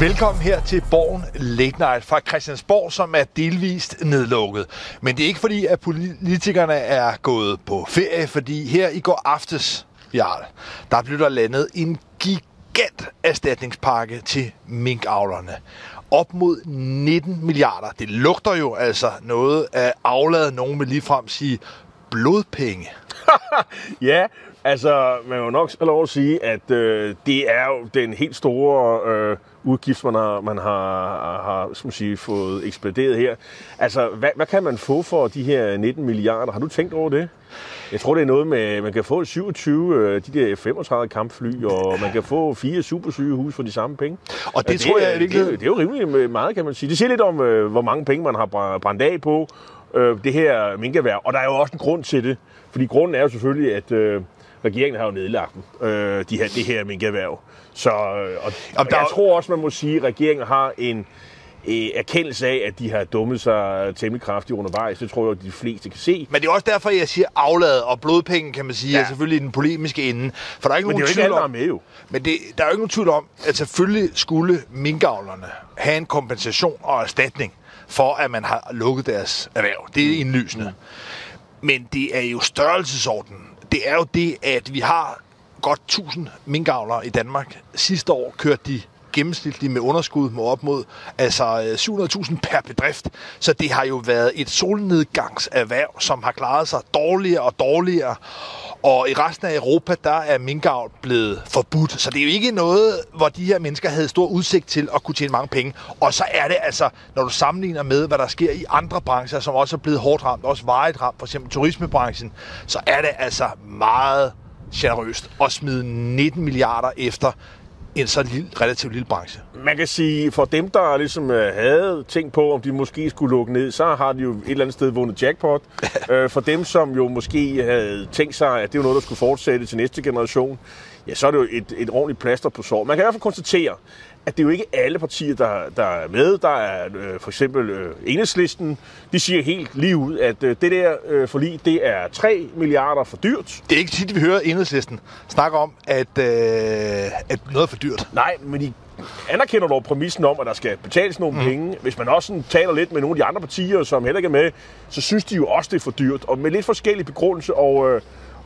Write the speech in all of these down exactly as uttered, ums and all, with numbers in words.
Velkommen her til BORN Late Night fra Christiansborg, som er delvist nedlukket. Men det er ikke fordi, at politikerne er gået på ferie, fordi her i går aftes, Jarl, der blev der landet en giganterstatningspakke til minkavlerne. Op mod nitten milliarder. Det lugter jo altså noget af afladet, nogen vil ligefrem sige blodpenge. Ja, altså man må nok lov at sige, at øh, det er jo den helt store øh, udgift, man har, man har, har skal man sige, fået ekspederet her. Altså, hvad, hvad kan man få for de her nitten milliarder? Har du tænkt over det? Jeg tror, det er noget med, man kan få syvogtyve, de der femogtredive kampfly, og man kan få fire supersygehuse for de samme penge. Og det, det tror jeg virkelig. Det, det er jo rimelig meget, kan man sige. Det siger lidt om, øh, hvor mange penge man har brændt af på øh, det her minkerhverv. Og der er jo også en grund til det. Fordi grunden er jo selvfølgelig, at øh, regeringen har jo nedlagt dem, øh, de her, det her minkerhverv. Så øh, og, og jeg tror også, man må sige, at regeringen har en øh, erkendelse af, at de har dummet sig temmelig kraftigt undervejs. Det tror jeg, at de fleste kan se. Men det er også derfor, jeg siger aflad og blodpenge, kan man sige, ja, er selvfølgelig den polemiske ende. For der er ikke nogen tvivl om, med, jo. Men det, der er jo ikke nogen tvivl om, at selvfølgelig skulle minkavlerne have en kompensation og erstatning for, at man har lukket deres erhverv. Det er indlysende. Mm. Men det er jo størrelsesordenen. Det er jo det, at vi har godt tusind minkavlere i Danmark. Sidste år kørte de gennemsnitligt med underskud med op mod altså syv hundrede tusind per bedrift. Så det har jo været et solnedgangserhverv, som har klaret sig dårligere og dårligere. Og i resten af Europa, der er minkavl blevet forbudt. Så det er jo ikke noget, hvor de her mennesker havde stor udsigt til at kunne tjene mange penge. Og så er det altså, når du sammenligner med, hvad der sker i andre brancher, som også er blevet hårdt ramt, også varigt ramt, for eksempel turismebranchen, så er det altså meget generøst at smide nitten milliarder efter en så lille, relativt lille branche. Man kan sige, for dem, der ligesom havde tænkt på, om de måske skulle lukke ned, så har de jo et eller andet sted vundet jackpot. For dem, som jo måske havde tænkt sig, at det var noget, der skulle fortsætte til næste generation, ja, så er det jo et, et ordentligt plaster på sår. Man kan i hvert fald konstatere, at det er jo ikke alle partier, der, der er med. Der er øh, for eksempel øh, Enhedslisten. De siger helt lige ud, at øh, det der øh, forlig, det er tre milliarder for dyrt. Det er ikke tit, vi hører Enhedslisten snakke om, at, øh, at noget er for dyrt. Nej, men de anerkender dog præmissen om, at der skal betales nogle mm. penge. Hvis man også sådan taler lidt med nogle af de andre partier, som heller ikke er med, så synes de jo også, det er for dyrt. Og med lidt forskellige begrundelser, og, øh,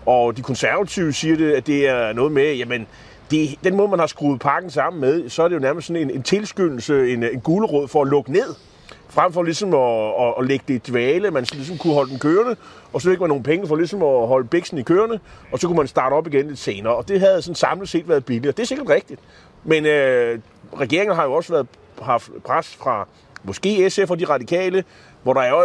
og de konservative siger det, at det er noget med, jamen, det, den måde, man har skruet pakken sammen med, så er det jo nærmest sådan en, en tilskyndelse, en, en gulerod for at lukke ned, frem for ligesom at, at, at lægge det i dvale. Man skulle ligesom kunne holde den kørende, og så fik man nogle penge for ligesom at holde biksen i kørende, og så kunne man starte op igen lidt senere. Og det havde sådan samlet set været billigere. Det er sikkert rigtigt. Men øh, regeringen har jo også været, haft pres fra måske S F og de radikale, hvor der er jo,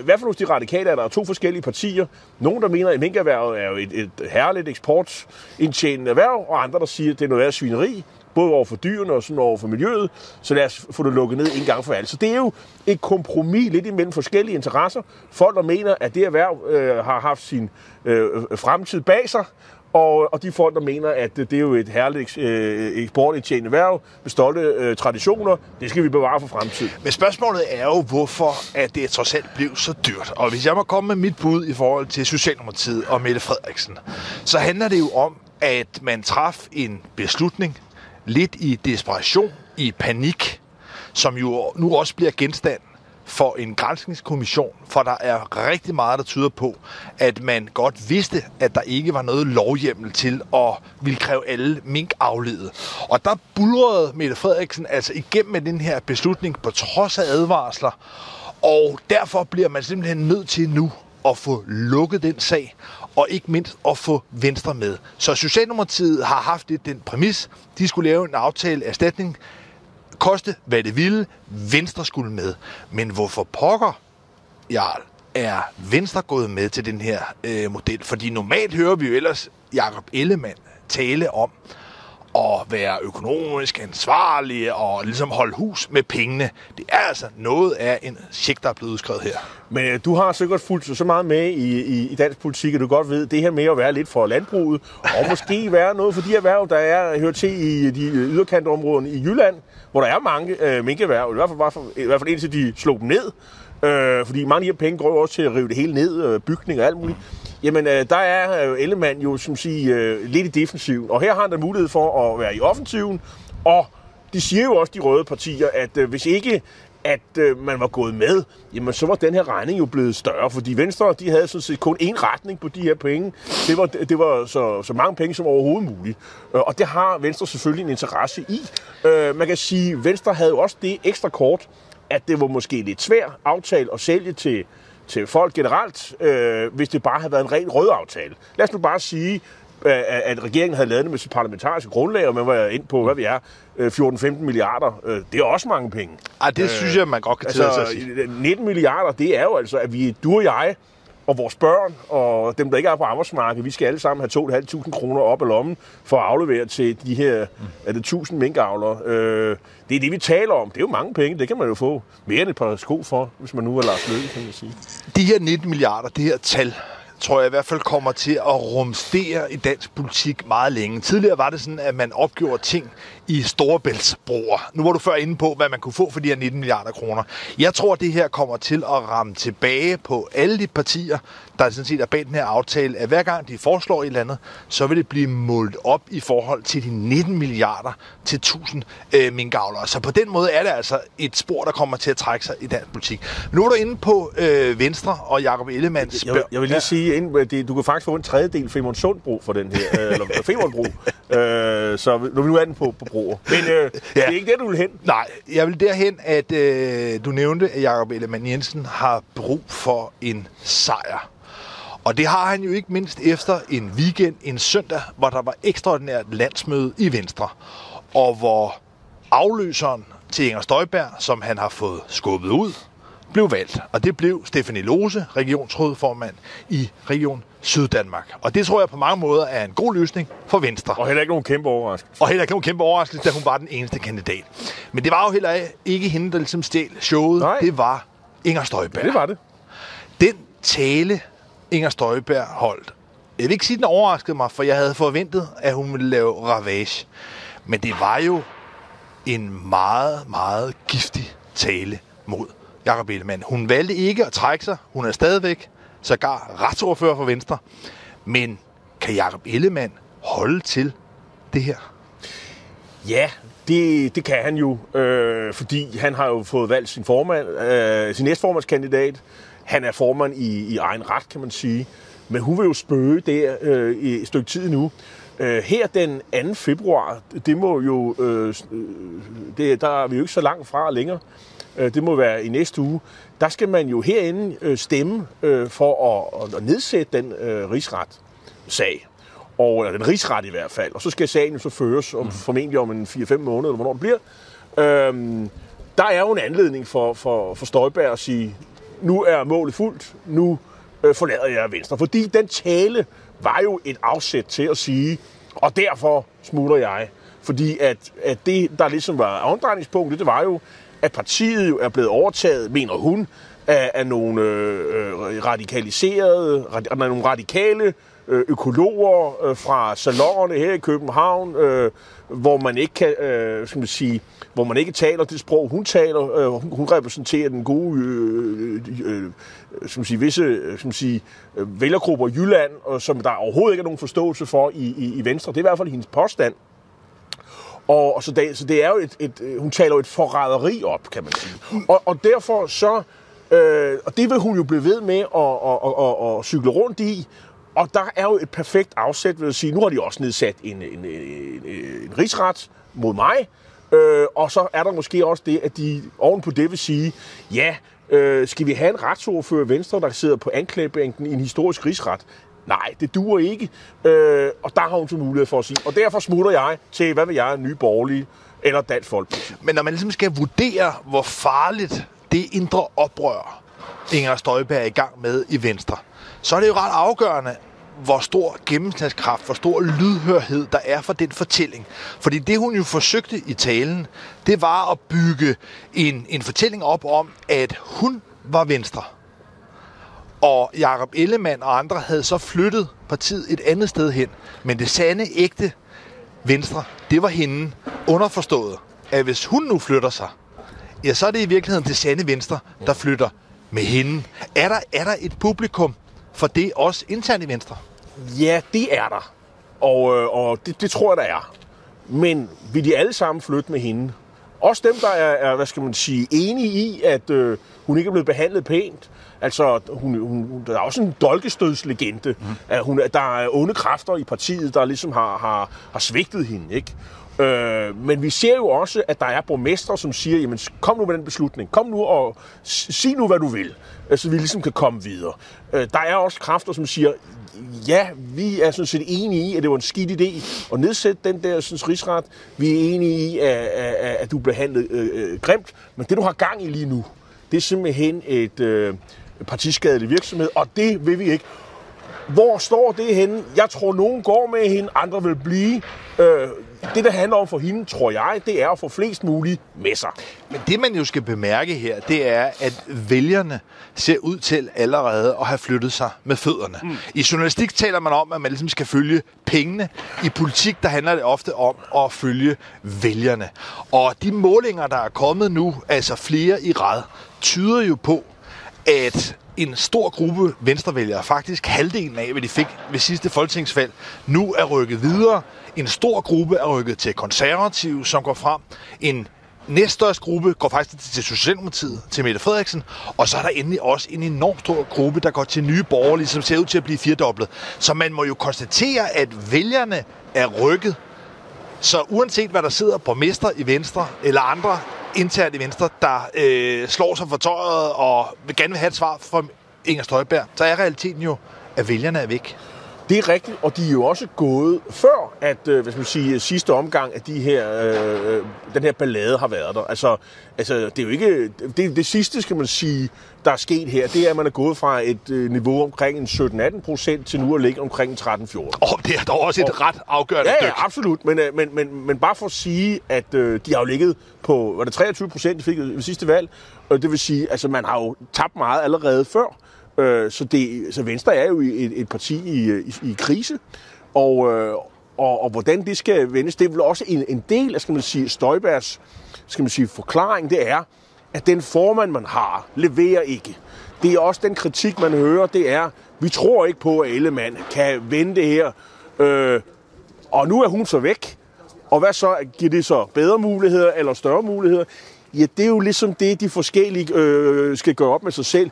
i hvert fald hos de radikale, er der to forskellige partier. Nogle, der mener, at minkerhvervet er jo et, et herligt eksportindtjenende erhverv, og andre, der siger, at det er noget af svineri, både over for dyrene og sådan over for miljøet, så lad os få det lukket ned en gang for alt. Så det er jo et kompromis lidt imellem forskellige interesser. Folk, der mener, at det erhverv øh, har haft sin øh, fremtid bag sig, og, og de folk, der mener, at det, det er jo et herligt øh, eksportindtjenende erhverv med stolte øh, traditioner, det skal vi bevare for fremtiden. Men spørgsmålet er jo, hvorfor at det trods alt blev så dyrt. Og hvis jeg må komme med mit bud i forhold til Socialdemokratiet og Mette Frederiksen, så handler det jo om, at man traf en beslutning lidt i desperation, i panik, som jo nu også bliver genstand for en granskningskommission, for der er rigtig meget, der tyder på, at man godt vidste, at der ikke var noget lovhjemmel til at ville kræve alle mink aflivet. Og der bulrede Mette Frederiksen altså igennem med den her beslutning på trods af advarsler, og derfor bliver man simpelthen nødt til nu at få lukket den sag, og ikke mindst at få Venstre med. Så Socialdemokratiet har haft lidt den præmis, de skulle lave en aftale erstatning, koste, hvad det ville. Venstre skulle med. Men hvorfor pokker, Jarl, er Venstre gået med til den her øh, model? Fordi normalt hører vi jo ellers Jakob Ellemann tale om at være økonomisk ansvarlige og ligesom holde hus med pengene. Det er altså noget af en check, der er blevet udskrevet her. Men øh, du har sikkert fulgt så meget med i, i, i dansk politik, at du godt ved, det her med at være lidt for landbruget, og måske være noget for de erhverv, der er, hører til i de yderkantområderne i Jylland, hvor der er mange øh, minkerhverv, i hvert fald, i hvert fald indtil de slog dem ned. Øh, fordi mange af de her penge går også til at rive det hele ned, øh, bygninger og alt muligt. Jamen, øh, der er øh, Ellemann jo, som siger, øh, lidt i defensiven. Og her har han da mulighed for at være i offensiven og de siger jo også, de røde partier, at øh, hvis ikke at øh, man var gået med, jamen så var den her regning jo blevet større, fordi Venstre, de havde sådan set kun én retning på de her penge. Det var, det var så, så mange penge som overhovedet muligt. Og det har Venstre selvfølgelig en interesse i. Øh, man kan sige, at Venstre havde jo også det ekstra kort, at det var måske lidt svært aftale at sælge til, til folk generelt, øh, hvis det bare havde været en ren rød aftale. Lad os nu bare sige, at regeringen havde lavet det med sit parlamentariske grundlag, og man var ind på, hvad vi er, fjorten til femten milliarder. Det er også mange penge. Ej, det øh, synes jeg, man godt kan tælle altså, sig. nitten milliarder, det er jo altså, at vi, du og jeg, og vores børn, og dem, der ikke er på arbejdsmarkedet, vi skal alle sammen have to tusind fem hundrede kroner op af lommen, for at aflevere til de her, er det tusind minkavlere. Øh, det er det, vi taler om. Det er jo mange penge, det kan man jo få mere end et par sko for, hvis man nu er Lars Løkke, kan man sige. De her nitten milliarder, det her tal, tror jeg i hvert fald kommer til at rumstere i dansk politik meget længe. Tidligere var det sådan, at man opgjorde ting i storebæltsbroer. Nu var du før inde på, hvad man kunne få for de her nitten milliarder kroner. Jeg tror, at det her kommer til at ramme tilbage på alle de partier, der sådan set er bag den her aftale, at hver gang de foreslår et eller andet, så vil det blive målt op i forhold til de nitten milliarder til tusind øh, minkavlere. Så på den måde er det altså et spor, der kommer til at trække sig i dansk politik. Nu er du inde på øh, Venstre og Jakob Ellemann. Jeg, jeg, jeg vil lige sige, at du kan faktisk få en tredjedel Femern-Sund-bro for den her, eller Femern-bro. øh, så nu er vi nu anden på, på broer. Men øh, ja. Det er ikke det, du vil hen. Nej, jeg vil derhen, at øh, du nævnte, at Jakob Ellemann Jensen har brug for en sejr. Og det har han jo ikke mindst efter en weekend, en søndag, hvor der var ekstraordinært landsmøde i Venstre. Og hvor afløseren til Inger Støjberg, som han har fået skubbet ud, blev valgt. Og det blev Stephanie Lose, regionsrådsformand i Region Syddanmark. Og det tror jeg på mange måder er en god løsning for Venstre. Og heller ikke nogen kæmpe overraskelse. Og heller ikke nogen kæmpe overraskelse, da hun var den eneste kandidat. Men det var jo heller ikke hende, der ligesom stjal showet. Nej. Det var Inger Støjberg. Ja, det var det. Den tale Inger Støjberg holdt. Jeg vil ikke sige, at den overraskede mig, for jeg havde forventet, at hun ville lave ravage. Men det var jo en meget, meget giftig tale mod Jakob Ellemann. Hun valgte ikke at trække sig. Hun er stadigvæk sågar retsordfører for Venstre. Men kan Jakob Ellemann holde til det her? Ja, det, det kan han jo. Øh, fordi han har jo fået valgt sin formand, øh, sin næstformandskandidat. Han er formand i, i egen ret, kan man sige. Men hun vil jo spøge der øh, i et stykke tid nu. Øh, her den anden februar, det må jo, øh, det, der er vi jo ikke så langt fra længere. Øh, det må være i næste uge. Der skal man jo herinde øh, stemme øh, for at, at nedsætte den øh, rigsret-sag. Og, eller den rigsret i hvert fald. Og så skal sagen jo så føres om, formentlig om en fire til fem måneder, eller hvornår det bliver. Øh, der er jo en anledning for, for, for Støjberg at sige, nu er målet fuldt, nu øh, forlader jeg Venstre. Fordi den tale var jo et afsæt til at sige, og derfor smutter jeg. Fordi at, at det, der ligesom var omdrejningspunktet, det var jo, at partiet jo er blevet overtaget, mener hun, af, af nogle øh, radikaliserede, rad, nogle radikale øh, økologer øh, fra salonerne her i København, øh, hvor man ikke kan, øh, skal man sige, hvor man ikke taler det sprog, hun taler. Øh, hun, hun repræsenterer den gode, øh, øh, som siger, visse som siger, vælgergrupper i Jylland, og som der overhovedet ikke er nogen forståelse for i, i, i Venstre. Det er i hvert fald hendes påstand. Og, og så, det, så det er jo et, et, hun taler jo et forræderi op, kan man sige. Og, og derfor så, øh, og det vil hun jo blive ved med at og, og, og, og cykle rundt i. Og der er jo et perfekt afsæt, vil jeg sige. Nu har de også nedsat en, en, en, en rigsret mod mig. Øh, og så er der måske også det, at de ovenpå det vil sige, ja, øh, skal vi have en retsordfører Venstre, der sidder på anklagebænken i en historisk rigsret? Nej, det duer ikke. Øh, og der har hun så mulighed for at sige, og derfor smutter jeg til, hvad vil jeg, Nye Borgerlige eller Dansk Folkeparti. Men når man ligesom skal vurdere, hvor farligt det indre oprør, Inger Støjberg er i gang med i Venstre, så er det jo ret afgørende, hvor stor gennemslagskraft, hvor stor lydhørhed der er for den fortælling. Fordi det, hun jo forsøgte i talen, det var at bygge en, en fortælling op om, at hun var Venstre. Og Jakob Ellemann og andre havde så flyttet partiet et andet sted hen. Men det sande, ægte Venstre, det var hende underforstået, at hvis hun nu flytter sig, ja, så er det i virkeligheden det sande Venstre, der flytter med hende. Er der, er der et publikum for det også internt i Venstre? Ja, det er der. Og, og det, det tror jeg, der er. Men vil de alle sammen flytte med hende? Også dem, der er, er hvad skal man sige, enige i, at øh, hun ikke er blevet behandlet pænt. Altså, hun, hun, der er også en dolkestødslegende. Mm. At hun, der er onde kræfter i partiet, der ligesom har, har, har svigtet hende, ikke? Øh, men vi ser jo også, at der er borgmestre, som siger, jamen, kom nu med den beslutning. Kom nu og sig nu, hvad du vil, så vi ligesom kan komme videre. Øh, der er også kræfter, som siger, ja, vi er sådan set enige i, at det var en skidt idé at nedsætte den der synes, rigsret. Vi er enige i, at, at, at du er behandlet øh, grimt, men det, du har gang i lige nu, det er simpelthen et øh, partiskadeligt virksomhed, og det vil vi ikke. Hvor står det henne? Jeg tror, nogen går med hende, andre vil blive. Øh, det, der handler om for hende, tror jeg, det er at få flest muligt med sig. Men det, man jo skal bemærke her, det er, at vælgerne ser ud til allerede at have flyttet sig med fødderne. Mm. I journalistik taler man om, at man ligesom skal følge pengene. I politik, der handler det ofte om at følge vælgerne. Og de målinger, der er kommet nu, altså flere i rad, tyder jo på, at en stor gruppe venstrevælgere, faktisk halvdelen af, hvad de fik ved sidste folketingsvalg, nu er rykket videre. En stor gruppe er rykket til konservative, som går frem. En næststørste gruppe går faktisk til Socialdemokratiet, til Mette Frederiksen. Og så er der endelig også en enormt stor gruppe, der går til Nye Borgerlige, som ser ud til at blive firedoblet. Så man må jo konstatere, at vælgerne er rykket. Så uanset hvad der sidder borgmester i Venstre eller andre internt i Venstre, der øh, slår sig for tøjet og vil gerne have et svar fra Inger Støjberg, så er realiteten jo, at vælgerne er væk. Det er rigtigt, og de er jo også gået før, at øh, hvis man siger, sidste omgang af de her, øh, den her ballade har været der. Altså, altså det er jo ikke det, det sidste, skal man sige, der er sket her, det er, at man er gået fra et øh, niveau omkring en sytten atten procent til nu at ligge omkring en tretten fjorten. Åh, oh, det er dog også og, et ret afgørende dyk. Ja, ja, absolut, men, øh, men, men, men bare for at sige, at øh, de har jo ligget på, var det treogtyve procent, de fik ved sidste valg, og det vil sige, at altså, man har jo tabt meget allerede før. Så, det, så Venstre er jo et, et parti i, i, i krise, og, og, og hvordan det skal vendes, det er vel også en, en del af, skal man sige, Støjbergs, skal man sige, forklaring, det er, at den formand, man har, leverer ikke. Det er også den kritik, man hører, det er, vi tror ikke på, at Ellemann kan vende det her, øh, og nu er hun så væk, og hvad så, giver det så bedre muligheder eller større muligheder? Ja, det er jo ligesom det, de forskellige øh, skal gøre op med sig selv.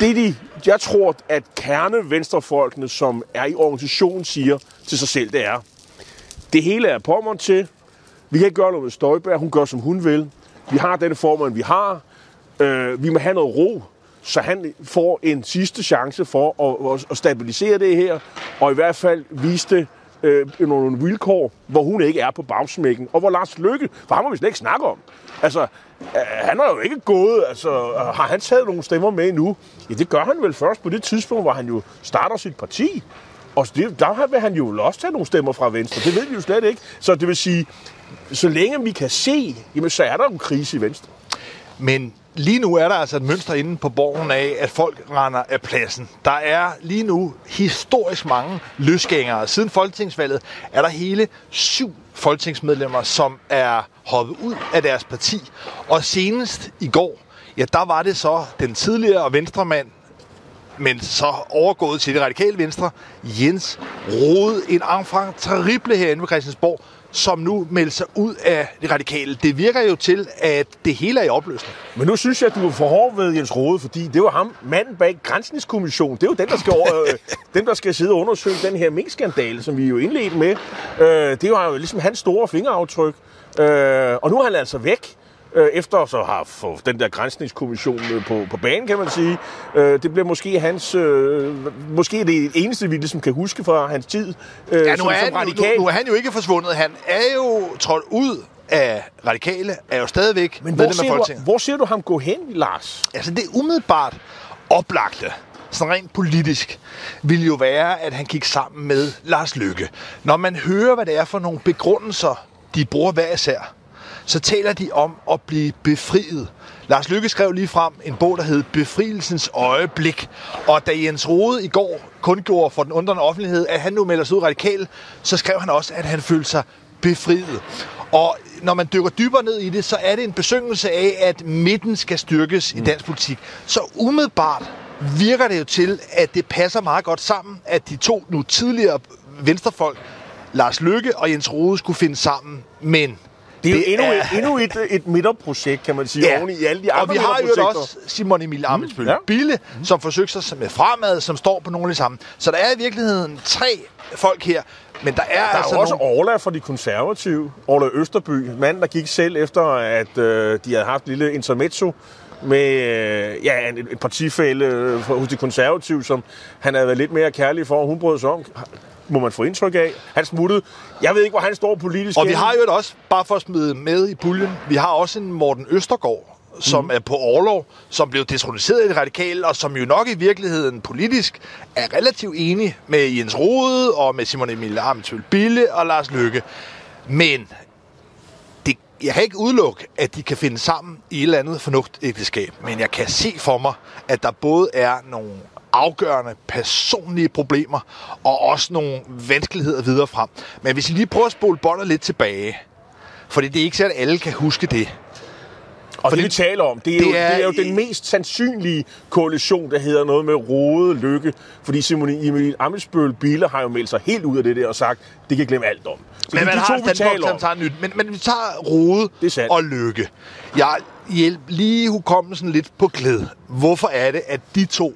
Det de, jeg tror, at kernevenstrefolkene, som er i organisationen, siger til sig selv, det er, det hele er påmånd til. Vi kan ikke gøre noget med Støjberg, hun gør, som hun vil. Vi har den formand, vi har. Øh, vi må have noget ro, så han får en sidste chance for at, at stabilisere det her, og i hvert fald vise det øh, nogle vilkår, hvor hun ikke er på bagsmækken, og hvor Lars Løkke, for ham må vi slet ikke snakke om. Altså, han har jo ikke gået, altså har han taget nogle stemmer med endnu? Ja, det gør han vel først på det tidspunkt, hvor han jo starter sit parti. Og der vil han jo også tage nogle stemmer fra Venstre, det ved vi jo slet ikke. Så det vil sige, så længe vi kan se, jamen, så er der en krise i Venstre. Men lige nu er der altså et mønster inde på Borgen af, at folk render af pladsen. Der er lige nu historisk mange løsgængere. Siden folketingsvalget er der hele syv folketingsmedlemmer, som er hoppet ud af deres parti. Og senest i går, ja, der var det så den tidligere venstremand, men så overgået til det radikale venstre, Jens Rode, en enfant terrible herinde ved Christiansborg, som nu melder sig ud af det radikale. Det virker jo til, at det hele er i opløsning. Men nu synes jeg, at du er for hård ved Jens Rode, fordi det var ham, manden bag granskningskommissionen. Det er jo den, der skal, over, øh, den, der skal sidde og undersøge den her minkskandale, som vi jo indledte med. Øh, det var jo ligesom hans store fingeraftryk. Øh, og nu er han altså væk, øh, efter så har fået den der granskningskommission på, på banen, kan man sige. Øh, det bliver måske hans, øh, måske det eneste, vi ligesom kan huske fra hans tid øh, ja, nu som, er som radikal. Nu, nu er han jo ikke forsvundet. Han er jo trådt ud af radikale, er jo stadigvæk med det med Folketinget. Hvor ser du ham gå hen, Lars? Altså det umiddelbart oplagte, sådan rent politisk, vil jo være, at han gik sammen med Lars Løkke. Når man hører, hvad det er for nogle begrundelser, de bruger hver især, så taler de om at blive befriet. Lars Løkke skrev lige frem en bog, der hed Befrielsens øjeblik. Og da Jens Rode i går kundgjorde for den undrende offentlighed, at han nu melder sig ud radikal, så skrev han også, at han følte sig befriet. Og når man dykker dybere ned i det, så er det en besyngelse af, at midten skal styrkes i dansk politik. Så umiddelbart virker det jo til, at det passer meget godt sammen, at de to nu tidligere venstrefolk Lars Løkke og Jens Rode skulle finde sammen, men... Det er jo det endnu, er... Et, endnu et, et midterprojekt, kan man sige, ja. Oven i alle de andre. Og vi har jo også Simon Emil Ammitzbøll-Bille, mm, ja. mm. som forsøger sig med fremad, som står på nogle af de samme. Så der er i virkeligheden tre folk her, men der er, der er altså også nogle... Orla fra de konservative, Orla Østerby, mand, der gik selv efter, at øh, de havde haft et lille intermezzo med øh, ja, en, en partifælle øh, hos de konservative, som han havde været lidt mere kærlig for, og hun brød sig om. Må man få indtryk af. Han smuttede. Jeg ved ikke, hvor han står politisk. Og inden. Vi har jo også, bare for at smide med i puljen, vi har også en Morten Østergaard, som mm. er på orlov, som blev detroniseret i det radikale, og som jo nok i virkeligheden politisk er relativt enig med Jens Rode, og med Simon Emil Ammitzbøll-Bille og Lars Løkke. Men det, jeg kan ikke udelukke, at de kan finde sammen i et eller andet fornuftsægteskab. Men jeg kan se for mig, at der både er nogle afgørende personlige problemer, og også nogle vanskeligheder videre frem. Men hvis I lige prøver at spole båndet lidt tilbage, for det er ikke så, at alle kan huske det. Og for det, vi taler om, det er, det jo, er, det er jo den mest sandsynlige koalition, der hedder noget med Rode Løkke, fordi Simon Emil Ammitzbøll-Bille har jo meldt sig helt ud af det der og sagt, det kan glemme alt om. Så men det, man de har to, vi taler om. Tager nyt. Men, men vi tager Rode og Løkke. Jeg hjælp lige hukommelsen lidt på glæd. Hvorfor er det, at de to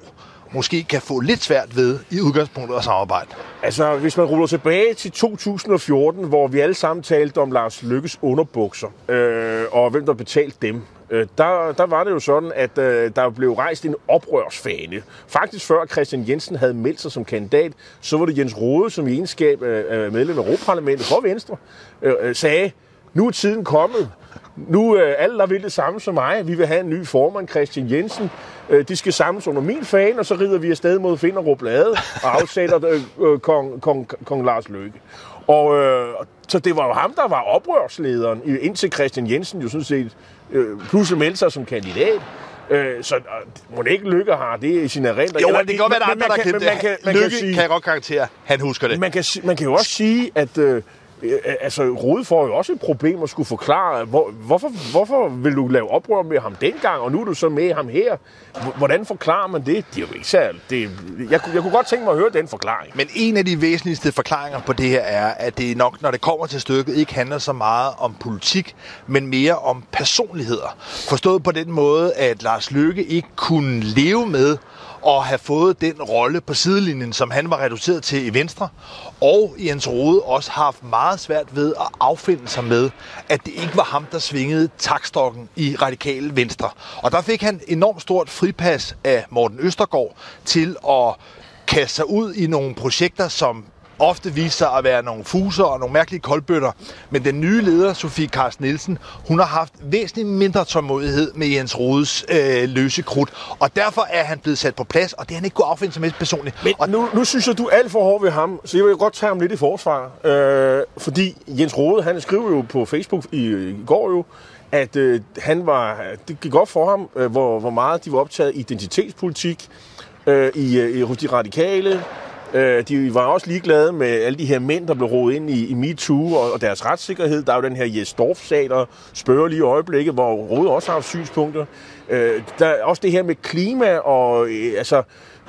måske kan få lidt svært ved i udgangspunktet at samarbejde? Altså, hvis man ruller tilbage til to tusind og fjorten, hvor vi alle sammen talte om Lars Løkkes underbukser, øh, og hvem der betalte dem, øh, der, der var det jo sådan, at øh, der blev rejst en oprørsfane. Faktisk før Kristian Jensen havde meldt sig som kandidat, så var det Jens Rode, som i egenskab øh, medlem af Europarlamentet for Venstre, øh, sagde, nu er tiden kommet. Nu er øh, alle, der vil det samme som mig. Vi vil have en ny formand, Kristian Jensen. Øh, de skal samles under min fan, og så rider vi afsted mod Finderup Bladet og afsætter øh, øh, kong, kong, kong Lars Løkke. Og, øh, så det var jo ham, der var oprørslederen, indtil Kristian Jensen jo sådan set øh, pludselig meldte sig som kandidat. Øh, så øh, må det ikke Løkke har det i sine erindringer. Jo, eller, det kan godt være, der andre, der kan det. Løkke kan godt karaktere, han husker det. Man kan, man kan jo også sige, at... Øh, Altså, Rode får jo også et problem at skulle forklare, hvor, hvorfor, hvorfor vil du lave oprør med ham dengang, og nu er du så med ham her? Hvordan forklarer man det? Det er jo ikke særligt. Det, jeg, jeg kunne godt tænke mig at høre den forklaring. Men en af de væsentligste forklaringer på det her er, at det nok, når det kommer til stykket, ikke handler så meget om politik, men mere om personligheder. Forstået på den måde, at Lars Løkke ikke kunne leve med og have fået den rolle på sidelinjen, som han var reduceret til i Venstre, og Jens Rode også har haft meget svært ved at affinde sig med, at det ikke var ham, der svingede takstokken i radikale Venstre. Og der fik han enormt stort fripas af Morten Østergaard til at kaste sig ud i nogle projekter, som ofte viste sig at være nogle fuser og nogle mærkelige koldbøtter. Men den nye leder, Sofie Carsten Nielsen, hun har haft væsentligt mindre tålmodighed med Jens Rodes øh, løse krudt. Og derfor er han blevet sat på plads, og det har han ikke kunne affinde sig mest personligt. Men og nu, nu synes jeg, du er alt for hård ved ham, så jeg vil godt tage ham lidt i forsvar. Øh, fordi Jens Rode, han skriver jo på Facebook i, i går jo, at øh, han var, det gik op for ham, øh, hvor, hvor meget de var optaget identitetspolitik øh, i, øh, hos de radikale. De var også ligeglade med alle de her mænd, der blev rodet ind i, i MeToo og deres retssikkerhed. Der er jo den her Jes Dorf-sag, der spørger lige i øjeblikket, hvor Rode også har haft synspunkter. Der er også det her med klima, og altså,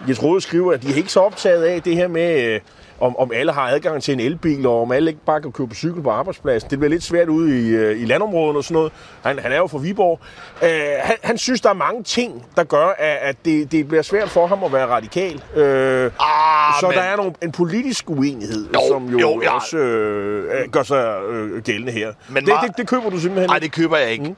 Jes Rode skriver, at de er ikke så optaget af det her med, om, om alle har adgang til en elbil, og om alle ikke bare kan købe cykel på arbejdspladsen. Det bliver lidt svært ude i, i landområderne og sådan noget. Han, han er jo fra Viborg. Uh, han, han synes, der er mange ting, der gør, at, at det, det bliver svært for ham at være radikal. Uh, ah, så men... der er nogle, en politisk uenighed, jo, som jo, jo ja. også uh, gør sig uh, gældende her. Men det, det, det køber du simpelthen? Nej, det køber jeg ikke. Mm.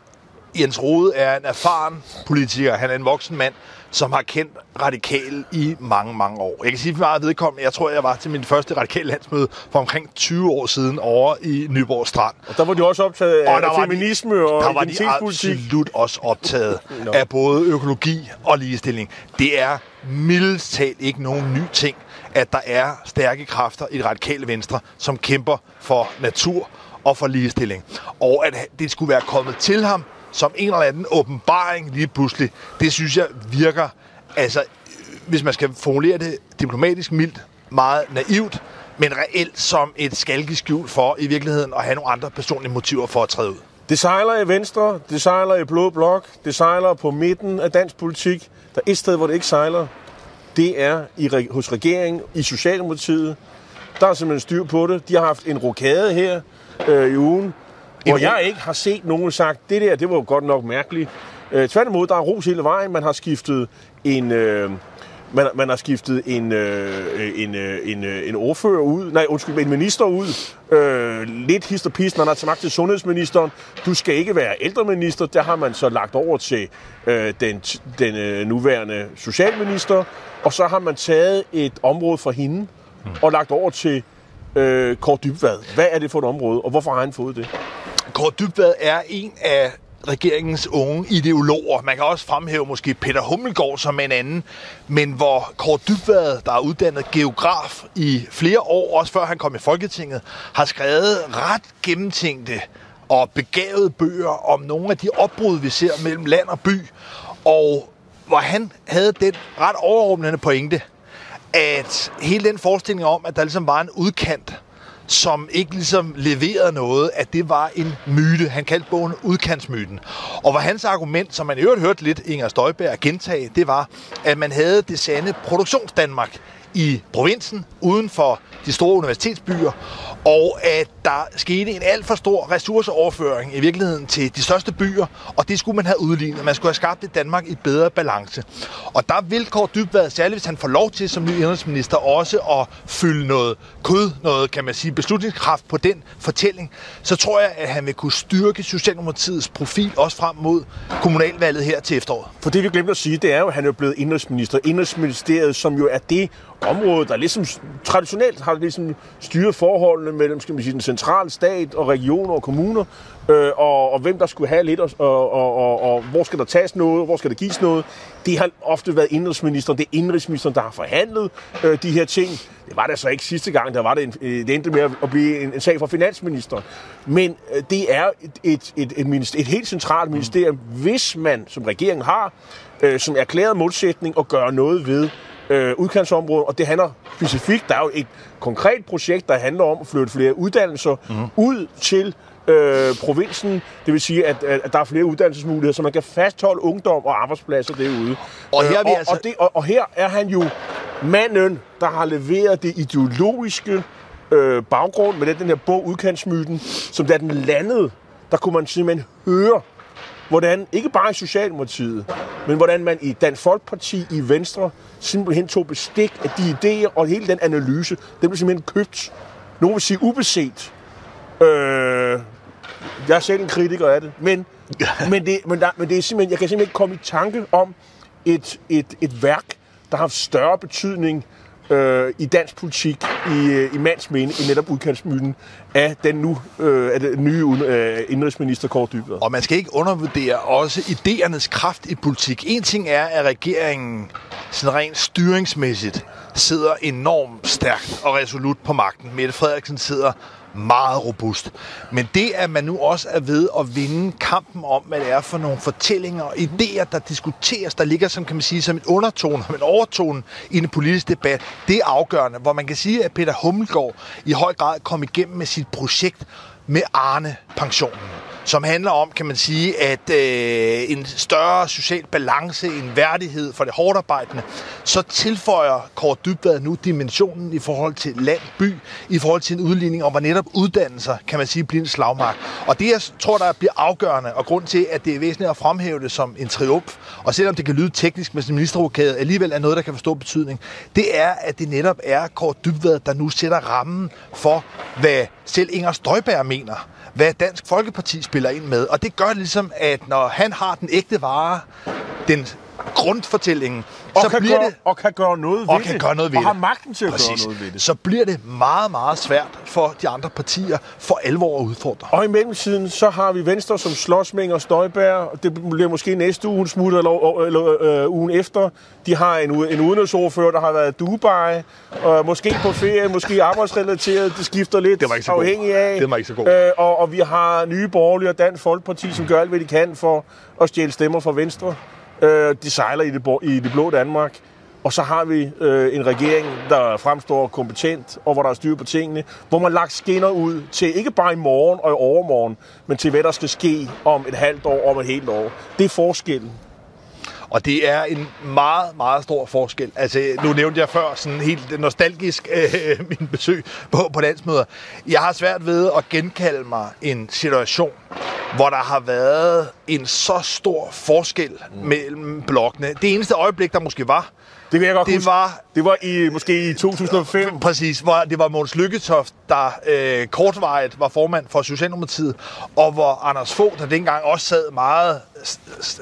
Jens Rode er en erfaren politiker. Han er en voksen mand, som har kendt radikale i mange, mange år. Jeg kan sige meget vedkommende, jeg tror, jeg var til min første radikale landsmøde for omkring tyve år siden over i Nyborg Strand. Og der var de også optaget af og der feminisme de, og der var de absolut også optaget no. af både økologi og ligestilling. Det er mildest talt ikke nogen ny ting, at der er stærke kræfter i det radikale Venstre, som kæmper for natur og for ligestilling. Og at det skulle være kommet til ham som en eller anden åbenbaring lige pludselig, det synes jeg virker, altså, hvis man skal formulere det diplomatisk mildt, meget naivt, men reelt som et skalkeskjul for i virkeligheden at have nogle andre personlige motiver for at træde ud. Det sejler i Venstre, det sejler i Blå Blok, det sejler på midten af dansk politik. Der er et sted, hvor det ikke sejler, det er i, hos regeringen, i Socialdemokratiet, Der er simpelthen styr på det. De har haft en rokade her øh, i ugen, hvor jeg ikke har set nogen sagt, det der, det var jo godt nok mærkeligt. Øh, tværtimod, der er ros hele vejen. Man har skiftet en... Øh, Man, man har skiftet en, øh, en, øh, en, øh, en ordfører ud, nej, undskyld, en minister ud, øh, lidt hist og pist. Man har smagt til sundhedsministeren, du skal ikke være ældreminister, der har man så lagt over til øh, den, den øh, nuværende socialminister, og så har man taget et område fra hende og lagt over til øh, Kåre Dybvad. Hvad er det for et område, og hvorfor har han fået det? Kåre Dybvad er en af regeringens unge ideologer. Man kan også fremhæve måske Peter Hummelgaard som en anden, men hvor Kåre Dybvad, der er uddannet geograf i flere år, også før han kom i Folketinget, har skrevet ret gennemtænkte og begavede bøger om nogle af de opbrud, vi ser mellem land og by, og hvor han havde den ret overrumplende pointe, at hele den forestilling om, at der ligesom var en udkant, som ikke ligesom leverede noget, at det var en myte. Han kaldte bogen udkantsmyten. Og hvor hans argument, som man i øvrigt hørte lidt Inger Støjberg gentage, det var, at man havde det sande produktionsdanmark i provinsen, uden for de store universitetsbyer, og at der skete en alt for stor ressourceoverføring i virkeligheden til de største byer, og det skulle man have udlignet. Man skulle have skabt et Danmark i bedre balance. Og der vil Kåre Dybvad, særligt hvis han får lov til som ny indenrigsminister, også at fylde noget kød, noget, kan man sige, beslutningskraft på den fortælling, så tror jeg, at han vil kunne styrke Socialdemokratiets profil også frem mod kommunalvalget her til efteråret. For det vi glemte at sige, det er jo, at han er blevet indenrigsminister. Indenrigsministeriet, som jo er det område, der ligesom traditionelt har ligesom styret forholdene mellem, skal man sige, den centrale stat og regioner og kommuner, øh, og, og hvem der skulle have lidt, og, og, og, og hvor skal der tages noget, hvor skal der gives noget. Det har ofte været indenrigsministeren, det er indenrigsministeren, der har forhandlet øh, de her ting. Det var det så ikke sidste gang, der var det, en, det endte med at blive en, en sag fra finansministeren. Men øh, det er et, et, et, et, et helt centralt ministerium, hvis man, som regeringen har, øh, som erklæret målsætning at gøre noget ved Øh, udkantsområdet, og det handler specifikt, der er jo et konkret projekt, der handler om at flytte flere uddannelser mm. ud til øh, provinsen, det vil sige, at, at der er flere uddannelsesmuligheder, så man kan fastholde ungdom og arbejdspladser derude. Og her, øh, og, altså... og, det, og, og her er han jo manden, der har leveret det ideologiske øh, baggrund med den her bog, Udkantsmyten, som da den landede, der kunne man simpelthen høre, hvordan, ikke bare i Socialdemokratiet, men hvordan man i Dansk Folkeparti, i Venstre, simpelthen tog bestik af de idéer, og hele den analyse, den blev simpelthen købt, nogen vil sige ubeset. Øh, jeg er selv en kritiker af det, men, men, det, men, der, men det er simpelthen, jeg kan simpelthen ikke komme i tanke om et, et, et værk, der har haft større betydning øh, i dansk politik, i, i mands mene, i netop udkantsmyten af den nu øh, af den nye øh, indrigsminister Kåre Dybvad. Og man skal ikke undervurdere også idéernes kraft i politik. En ting er, at regeringen sådan rent styringsmæssigt sidder enormt stærkt og resolut på magten. Mette Frederiksen sidder meget robust. Men det, at man nu også er ved at vinde kampen om, hvad det er for nogle fortællinger og idéer, der diskuteres, der ligger som, kan man sige, som en undertone, som en overtone i en politisk debat, det er afgørende, hvor man kan sige, at Peter Hummelgaard i høj grad kom igennem med sit projekt med Arne pensionen, som handler om, kan man sige, at øh, en større social balance, en værdighed for det hårdtarbejdende, så tilføjer Kåre Dybvad nu dimensionen i forhold til land-by, i forhold til en udligning, og hvor netop uddannelser, kan man sige, bliver en slagmark. Og det, jeg tror, der bliver afgørende, og grund til, at det er væsentligt at fremhæve det som en triumf, og selvom det kan lyde teknisk med sin ministerrokade, alligevel er noget, der kan få stor betydning, det er, at det netop er Kåre Dybvad, der nu sætter rammen for, hvad selv Inger Støjberg mener, hvad Dansk Folkeparti spiller ind med. Og det gør ligesom, at når han har den ægte vare, den grundfortællingen, og så bliver gøre, det... Og kan gøre noget ved og det. Kan gøre noget ved og det. Har magten til at Præcis. Gøre noget ved det. Så bliver det meget, meget svært for de andre partier for alvor at udfordre. Og i mellemtiden, så har vi Venstre, som slås med Inger Støjberg. Det bliver måske næste uge, hun smutter, eller, eller øh, ugen efter. De har en, en udenrigsordfører, der har været i Dubai. Øh, måske på ferie, måske arbejdsrelateret. Det skifter lidt det afhængig af. Det var ikke så god. Øh, og, og vi har nye borgerlige og Dansk Folkeparti, som gør alt, hvad de kan for at stjæle stemmer fra Venstre. De sejler i det, i det blå Danmark, og så har vi øh, en regering, der fremstår kompetent, og hvor der er styr på tingene, hvor man lagt skinner ud til ikke bare i morgen og i overmorgen, men til hvad der skal ske om et halvt år, om et helt år. Det er forskellen. Og det er en meget, meget stor forskel. Altså, nu nævnte jeg før sådan helt nostalgisk øh, min besøg på, på landsmøder. Jeg har svært ved at genkalde mig en situation, hvor der har været en så stor forskel mellem blokkene. Det eneste øjeblik, der måske var, det, kan jeg godt det huske. var... Det var i, måske i to tusind og fem. Præcis, hvor det var Mogens Lykketoft, der øh, kortvarigt var formand for Socialdemokratiet, og hvor Anders Fogh, der dengang også sad meget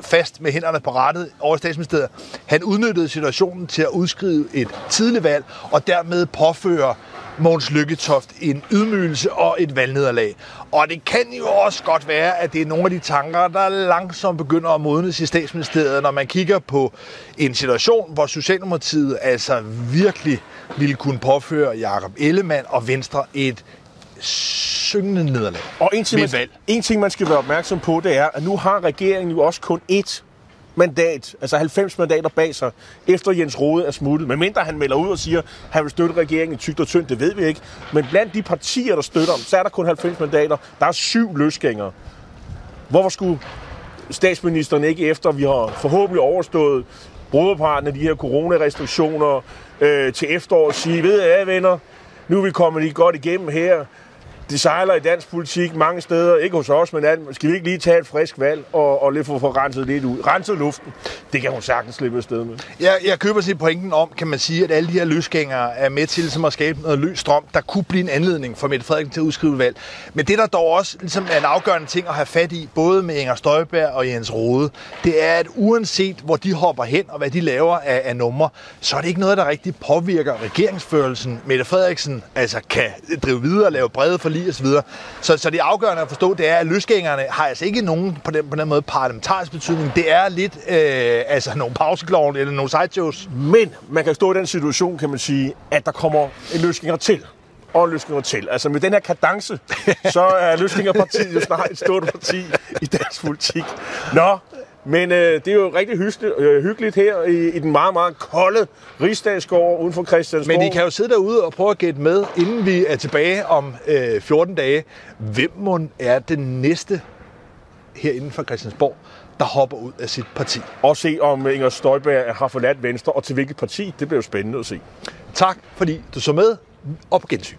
fast med hænderne på rattet over statsministeriet, han udnyttede situationen til at udskrive et tidligt valg, og dermed påføre Mogens Lykketoft en ydmygelse og et valgnederlag. Og det kan jo også godt være, at det er nogle af de tanker, der langsomt begynder at modnes i statsministeriet, når man kigger på en situation, hvor Socialdemokratiet altså virkelig ville kunne påføre Jakob Ellemann og Venstre et syngende nederlag. Og en ting, man, en ting, man skal være opmærksom på, det er, at nu har regeringen jo også kun ét mandat, altså halvfems mandater bag sig, efter Jens Rode er smuttet. Men mindre han melder ud og siger, at han vil støtte regeringen tykt og tyndt, det ved vi ikke. Men blandt de partier, der støtter ham, så er der kun halvfems mandater. Der er syv løsgængere. Hvorfor skulle statsministeren ikke, efter vi har forhåbentlig overstået broderparten af de her coronarestriktioner øh, til efteråret, sige, ved jeg, venner, nu er vi kommet lige godt igennem her. Det sejler i dansk politik mange steder, ikke hos os, men anden. Skal vi ikke lige tage et frisk valg og, og lidt få renset lidt ud? Renset luften, det kan hun sagtens slippe af sted med. Jeg, jeg køber sig pointen om, kan man sige, at alle de her løsgængere er med til som at skabe noget løs strøm, der kunne blive en anledning for Mette Frederiksen til at udskrive valg. Men det, der dog også ligesom er en afgørende ting at have fat i, både med Inger Støjberg og Jens Rode, det er, at uanset hvor de hopper hen og hvad de laver af, af numre, så er det ikke noget, der rigtig påvirker regeringsførelsen. Mette Frederiksen altså kan drive videre og lave brede forlig. Så, så det afgørende at forstå, det er, at løsgængerne har altså ikke nogen på den, på den måde parlamentarisk betydning. Det er lidt øh, altså nogle pauseklovne eller nogle sideshows. Men man kan stå i den situation, kan man sige, at der kommer en løsgænger til. Og løsgænger til. Altså med den her kadence, så er løsgængerpartiet jo snart et stort parti i dansk politik. Nå, men øh, det er jo rigtig hyggeligt, øh, hyggeligt her i, i den meget, meget kolde Rigsdagsgård uden for Christiansborg. Men I kan jo sidde derude og prøve at gætte med, inden vi er tilbage om øh, fjorten dage. Hvem mon er den næste herinde for Christiansborg, der hopper ud af sit parti? Og se, om Inger Støjberg har forladt Venstre, og til hvilket parti. Det bliver jo spændende at se. Tak, fordi du så med. Op gensyn.